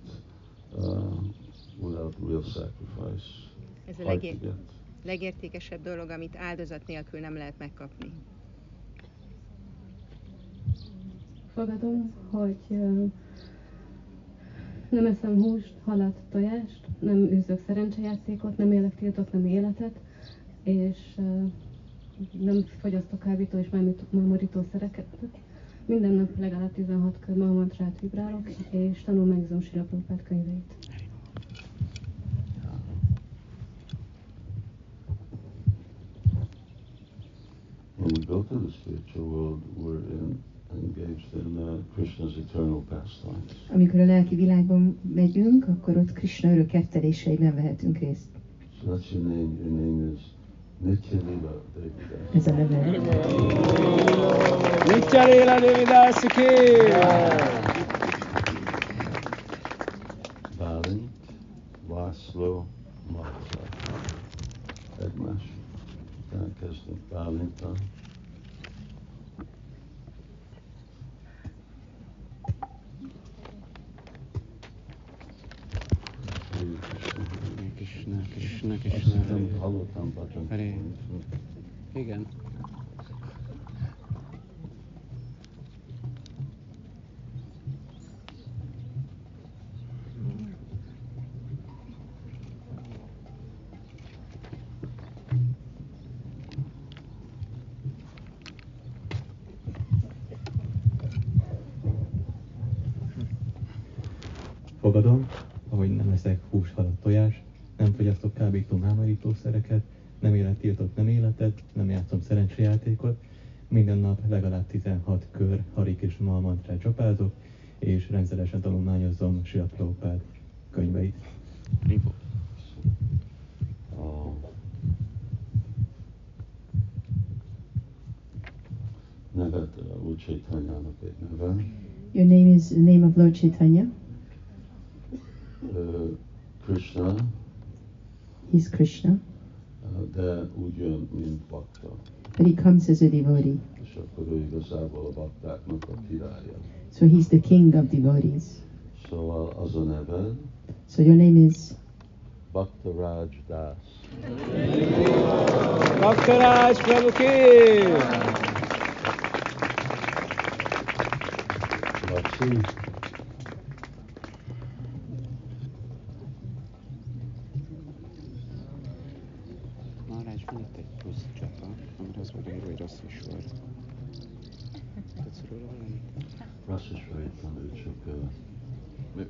without real sacrifice. Ez a legértékesebb dolog, amit áldozat nélkül nem lehet megkapni. Fogadom, hogy nem eszem húst, halat, tojást, nem űzök szerencsejátékot, nem élek tiltott, nem életet, és nem fogyasztok kábító és mámorító szereket. Minden nap legalább 16 kör Mahamantrát vibrálok, és tanulmányozom Srila Prabhupada könyveit. When we go to the spiritual world, we're engaged in Krishna's eternal pastimes. Amikor a lelki világban megyünk, akkor ott Krishna örök efteléseiben vehetünk részt. So that's your name. Your name is Nityananda Devidas. Ez a neve. Nityananda Devidas ki. Balint László Marza. Egymás. Elkezdünk Bálintán. Krishna, Krishna, Krishna. Hallottam, Bacsan. Igen. Fogadom, ahogy nem eszek hús, halat, tojás, nem fogyasztok kábító, mámorító szereket, nem élek tiltott, nem életet, nem játszom szerencsejátékot, minden nap legalább 16 kör Harikrishna Mahamantrát csapázok, és rendszeresen tanulmányozom Srila Prabhupada könyveit. Nevet Lord Chaitanya-nak egy neve. Your name is the name of Lord Chaitanya. Krishna. He's Krishna. De úgy jön, mint Bhakta. But he comes as a devotee. És akkor ő igazából a Bhaktáknak a királya. So he's the king of devotees. Szóval az a neved. So your name is Bhaktaraj Das. Bhaktaraj Prabhu ki! Laci.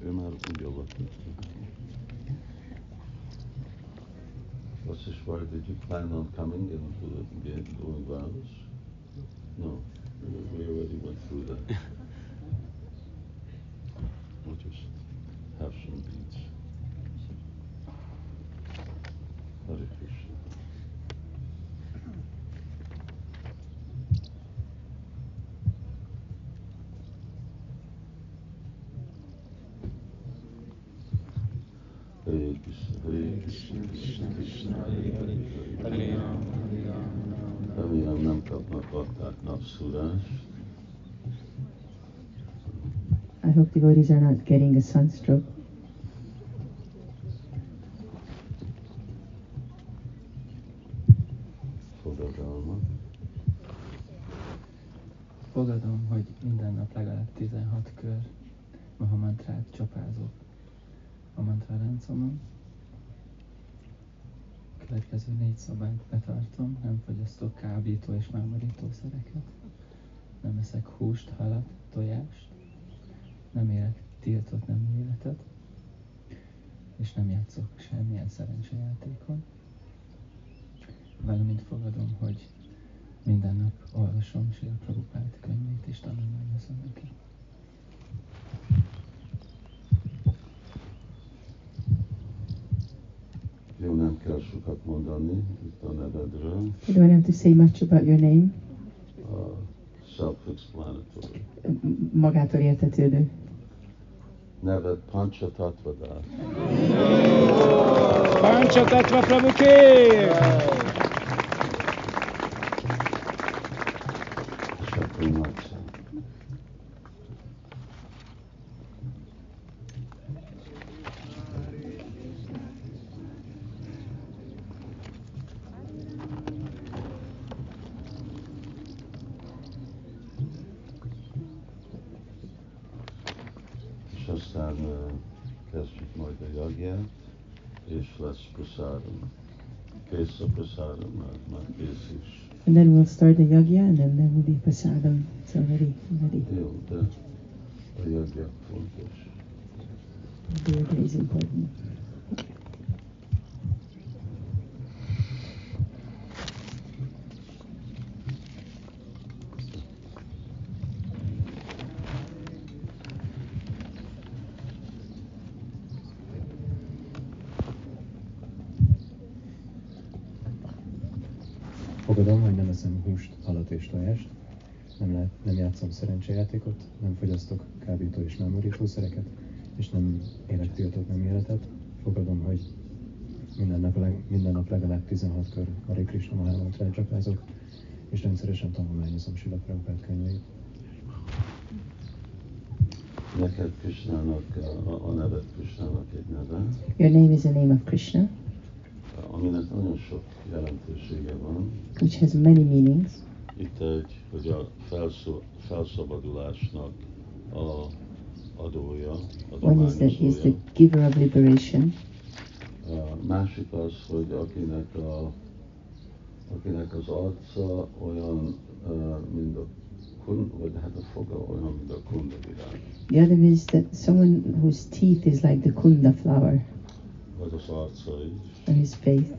Ő már úgy olvasni. Vasisvar, did you plan on coming into the gate doing vows? No, we already went through that. We'll just have some beads. Hare Krishna. Hare Krishna, Krishna Krishna, Hare Hare, Hare Rama, Hare Rama. Remélem nem kapnak bakták napszúrást. I hope devotees are not getting a sunstroke. Fogadom, hogy minden nap legalább 16 kör Mahamantrát csapázok a mantraráncomon. A következő 4 szabályt betartom, nem fogyasztok kábító és mámorítószereket, nem eszek húst, halat, tojást, nem élek tiltott nem életet, és nem játszok semmilyen szerencsejátékon. Valamint fogadom, hogy minden nap olvasom Srila Prabhupada könyvét és tanulmányozom neki. Jó, nem kell sokat mondani itt a nevedről. You don't have to say much about your name. Self-explanatory. Magától értetődő. Neved Pañca-tattva dās. Pañca-tattva Prabhu ki! And then we'll start the yajna, and then there will be prasadam. It's already ready. The yajna is important. Fogadom, hogy nem eszem húst, halat és tojást, nem játszom szerencsejátékot, nem fogyasztok kábító és mámorítószereket, és nem élek tiltott nem életet. Fogadom, hogy minden nap legalább 16 kör Harikrishna Mahamantrát csapázok, és rendszeresen tanulmányozom Srila Prabhupada könyveit. Neked Krishnának, a neved Krishnának egy neve. Your name is the name of Krishna. Aminek nagyon sok jelentősége van. Which has many meanings. Itt egy, hogy a felszabadulásnak a adója, adományozója. One is the giver of liberation. A másik az, hogy akinek az arca olyan, mint a vagy hát a foga olyan, mint a kunda virág. The other is that someone whose teeth is like the kunda flower. Az az arca is. And his face.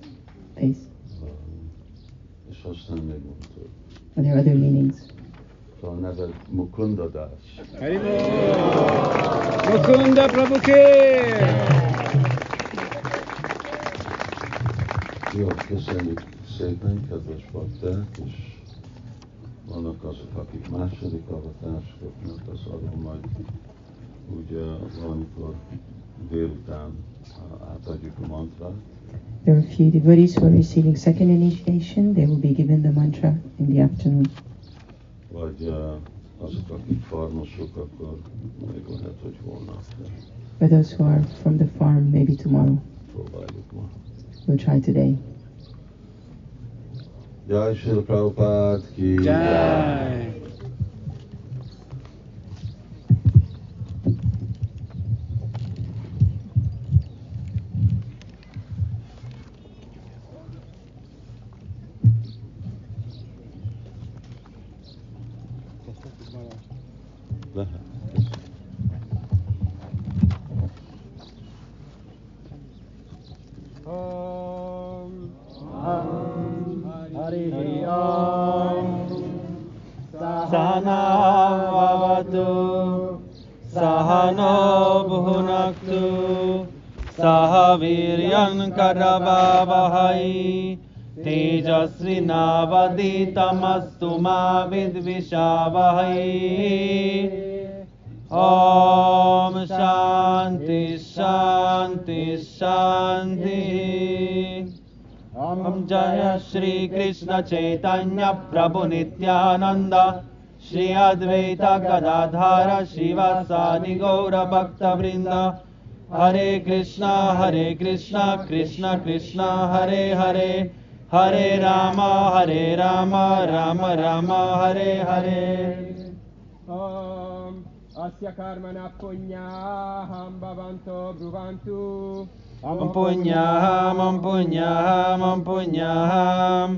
És aztán még mondtuk. And there are other meanings. So a neve Mukunda Das. Haribo! Mukunda Prabhu ki! Jó, köszönjük szépen, kedves bakták, és vannak azok, akik második avatást kapnak, az adom majd ugye valamikor délután átadjuk a mantrát. There are a few devotees who are receiving second initiation. They will be given the mantra in the afternoon. Vagy azok, akik farmosok, akkor még lehet, hogy holnap. But those who are from the farm, maybe tomorrow. Próbáljuk ma. We'll try today. Jai Srila Prabhupada ki jai! Tamastu ma vidvishavahai Om Shanti Shanti Shanti. Om Jaya Shri Krishna Chaitanya Prabhu Nityananda Shri Advaita Gadadhara Shivasani Gaura Bhakta Vrinda. Hare Krishna Krishna Krishna Hare Hare. Hare Rama Rama Rama Hare Hare. Om Asya Karmana Punyaham Bhavanto Bhuvantu. Om Punyaham Punyaham.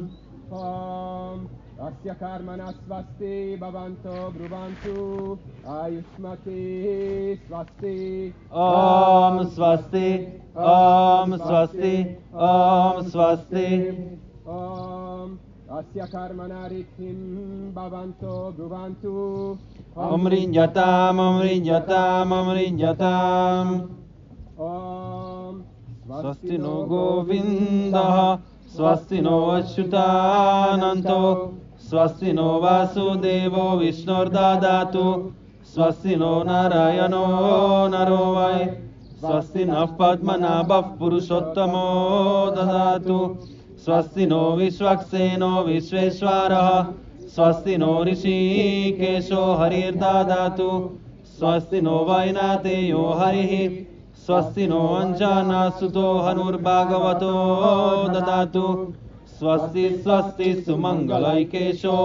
Om Asya Karmana Swasti Bhavanto Bhuvantu. Ayushmati Swasti. Om Swasti. Om Swasti. Om Swasti. Om Asya Karmana Ritim Bhavanto Bhuvantu. Amrinjatam. Om Swasti no Govinda, Swasti no Achyutananto, Swasti no Vasudevo Vishnurdadatu, Swasti no Narayano Narovai, Swasti no Padmanabhav Purushottamo Dadatu. Swasti no Vishwakseno Vishveshwaraha, Swasti no Rishikesho Harir Dadatu, Swasti no Vainateyo Harihi, Swasti no Anjana Suto Hanur Bhagavato Dadatu, Swasti Swasti Sumangalaikesho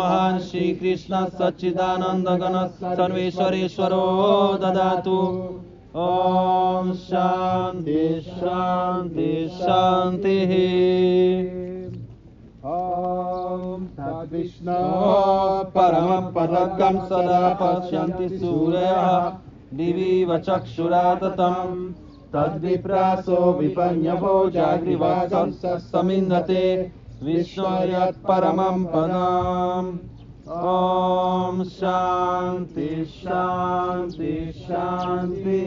Mahan Shri Krishna Satchidananda Gana Sarveshwareshwaro Dadatu. Om Shanti Shanti Shanti. Om Tat Vishnu Paramam Padakam Sada Pasyanti Surya Divi Vachakshuratatam Tad Vipraso Vipanyavo Jagrivasam Samindate Vishwayat Paramam Padam. Om Shanti Shanti Shanti.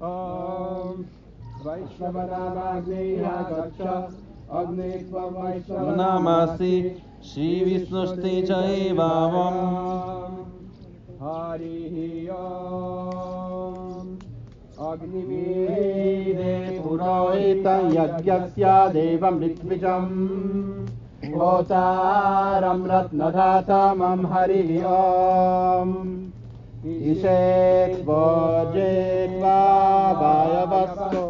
Om Vaishnavadavagneya Gacha Agnetva Vaishnava Namasi Shri Vishnushti Jaivavam Hari Om. Agnivide purohitam yagyasya devam ritmijam Otaram ratnadhatamam hariyam Ishet vojetva vayavasto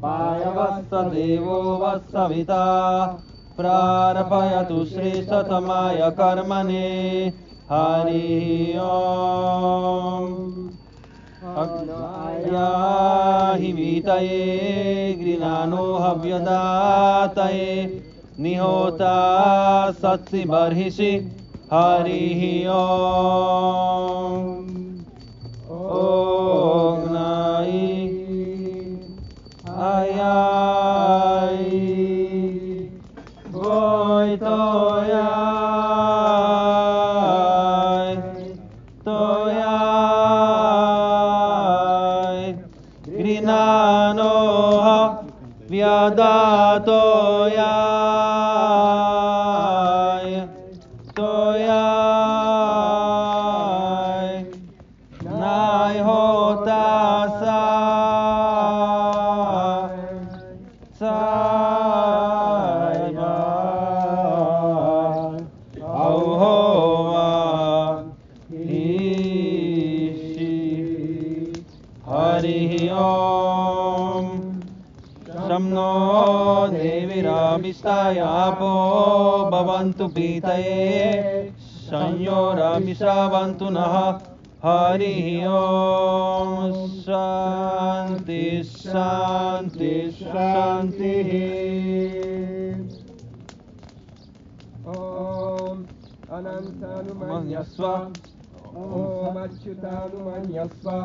Vayavasta devo vassavita Prarapayatu shrishtatamaya karmane hariyam. Agnayahi vitaye grinano havyadataye nihota satsi barhishi harihi om. Ognayi ayayi goitoya. Yapo bhavantu pitaye sanyora mishavantu naha hari om. Shanti Shanti Shanti. Om anantanumanyasva Om achyutanumanyasva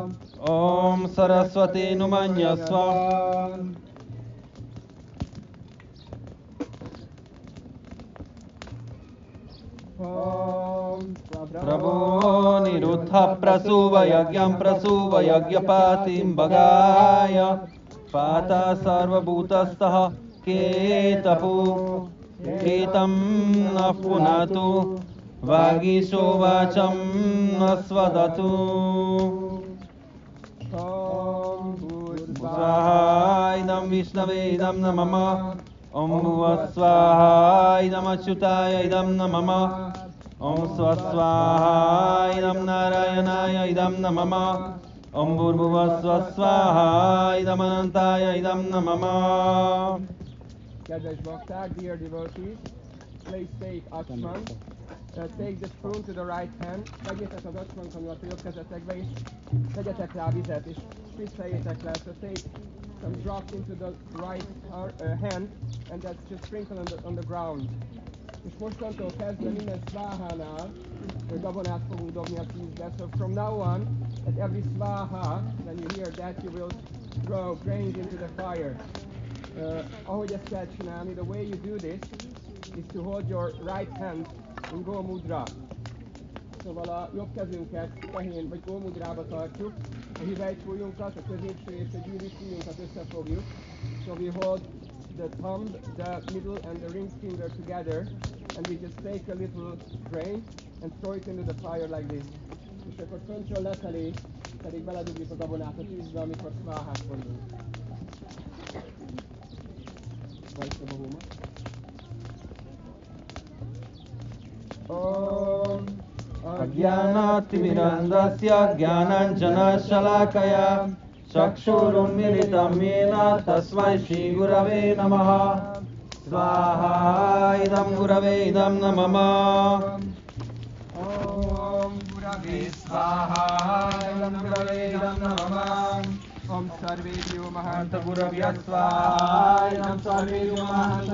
Om sarasvatinumanyasva. Om Prabho Nirutha Prasuva Yagyam Prasuva Yagyapatim Bhagaya Pata Sarva Bhutastaha Ketapu Ketam Napunatu Vagisho Vacham Nasvadatu Om Svaha Idam Vishnave Idam Namama Om Svaha Idam Achyutaya Idam Namama Om Swasvaha Idam Narayanaya Idam Namama Om Bhurbuva Swasvaha Idam Anantaya Idam Namama. Kedves bhakták, dear devotees, please take Asman. Take the spoon to the right hand. Tegyétek az Asman-kanalat a jobb kezetekbe is. Tegyetek rá vizet és spicceljétek le. So take some drops into the right hand and that's just sprinkle on the ground. És mostantól kezdve minden svahánál gabonát fogunk dobni a tízbe. So from now on, at every svaha, when you hear that, you will throw grains into the fire. Ahogy ezt kell csinálni, the way you do this is to hold your right hand in Gomudra. Szóval a jobb kezünket tehén vagy Gomudrába tartjuk, a hüvelyfújunkat, a középső és a gyűrű fújunkat összefogjuk. So we hold the thumb, the middle and the ring finger together, and we just take a little grain and throw it into the fire like this. És akkor föntről lefelé pedig beledugjuk a gabonát a tűzbe, amikor svahát mondunk. Om Ajnanaatimirandasya Jnananjana Shalakaya Chakshurunmilitam yena tasmai Shri Gurave Namaha Svaha idam Gurave idam Namah. Om Gurave Svaha idam Gurave idam Namah. Om Sarveyo Mahanta Gurave Svaha idam Sarveyo Mahanta